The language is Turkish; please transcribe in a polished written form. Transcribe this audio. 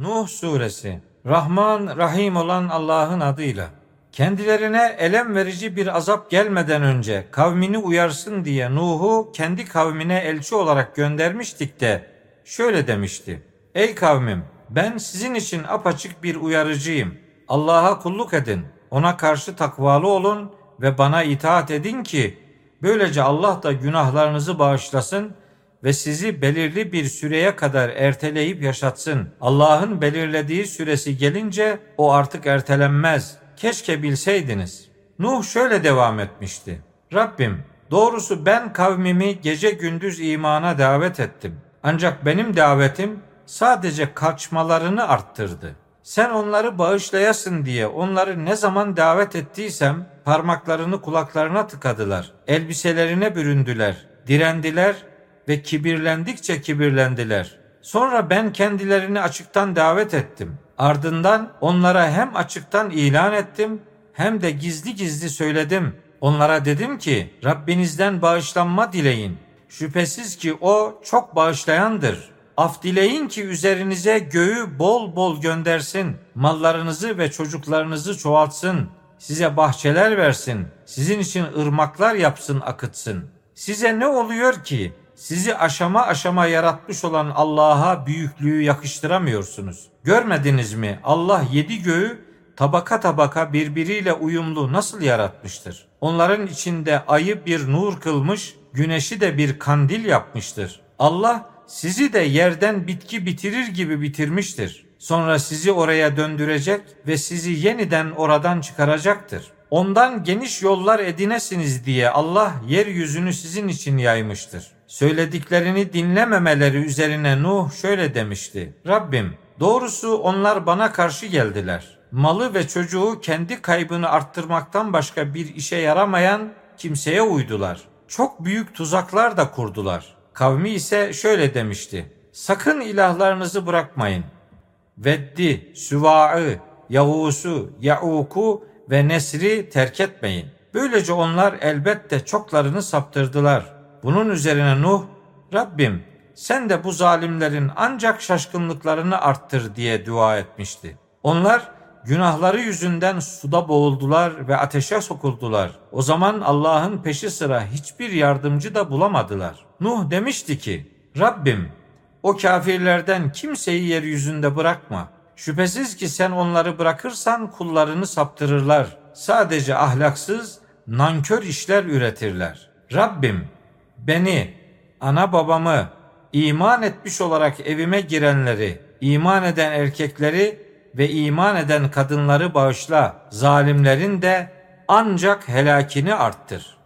Nuh Suresi. Rahman, Rahim olan Allah'ın adıyla. Kendilerine elem verici bir azap gelmeden önce kavmini uyarsın diye Nuh'u kendi kavmine elçi olarak göndermiştik de şöyle demişti: Ey kavmim, ben sizin için apaçık bir uyarıcıyım. Allah'a kulluk edin, ona karşı takvalı olun ve bana itaat edin ki böylece Allah da günahlarınızı bağışlasın ve sizi belirli bir süreye kadar erteleyip yaşatsın. Allah'ın belirlediği süresi gelince o artık ertelenmez. Keşke bilseydiniz. Nuh şöyle devam etmişti: Rabbim, doğrusu ben kavmimi gece gündüz imana davet ettim. Ancak benim davetim sadece kaçmalarını arttırdı. Sen onları bağışlayasın diye onları ne zaman davet ettiysem parmaklarını kulaklarına tıkadılar, elbiselerine büründüler, direndiler ve kibirlendikçe kibirlendiler. Sonra ben kendilerini açıktan davet ettim. Ardından onlara hem açıktan ilan ettim hem de gizli gizli söyledim. Onlara dedim ki, Rabbinizden bağışlanma dileyin. Şüphesiz ki o çok bağışlayandır. Af dileyin ki üzerinize göğü bol bol göndersin. Mallarınızı ve çocuklarınızı çoğaltsın. Size bahçeler versin. Sizin için ırmaklar yapsın, akıtsın. Size ne oluyor ki? Sizi aşama aşama yaratmış olan Allah'a büyüklüğü yakıştıramıyorsunuz. Görmediniz mi? Allah 7 göğü tabaka tabaka birbiriyle uyumlu nasıl yaratmıştır? Onların içinde ayı bir nur kılmış, güneşi de bir kandil yapmıştır. Allah sizi de yerden bitki bitirir gibi bitirmiştir. Sonra sizi oraya döndürecek ve sizi yeniden oradan çıkaracaktır. Ondan geniş yollar edinesiniz diye Allah yeryüzünü sizin için yaymıştır. Söylediklerini dinlememeleri üzerine Nuh şöyle demişti: Rabbim, doğrusu onlar bana karşı geldiler. Malı ve çocuğu kendi kaybını arttırmaktan başka bir işe yaramayan kimseye uydular. Çok büyük tuzaklar da kurdular. Kavmi ise şöyle demişti: Sakın ilahlarınızı bırakmayın. Veddi, Süva'ı, Yavus'u, Ya'uk'u ve Nesr'i terk etmeyin. Böylece onlar elbette çoklarını saptırdılar. Bunun üzerine Nuh, Rabbim, sen de bu zalimlerin ancak şaşkınlıklarını arttır diye dua etmişti. Onlar günahları yüzünden suda boğuldular ve ateşe sokuldular. O zaman Allah'ın peşi sıra hiçbir yardımcı da bulamadılar. Nuh demişti ki, Rabbim, o kafirlerden kimseyi yeryüzünde bırakma. Şüphesiz ki sen onları bırakırsan kullarını saptırırlar. Sadece ahlaksız, nankör işler üretirler. Rabbim, beni, ana babamı, iman etmiş olarak evime girenleri, iman eden erkekleri ve iman eden kadınları bağışla. Zalimlerin de ancak helakini arttır.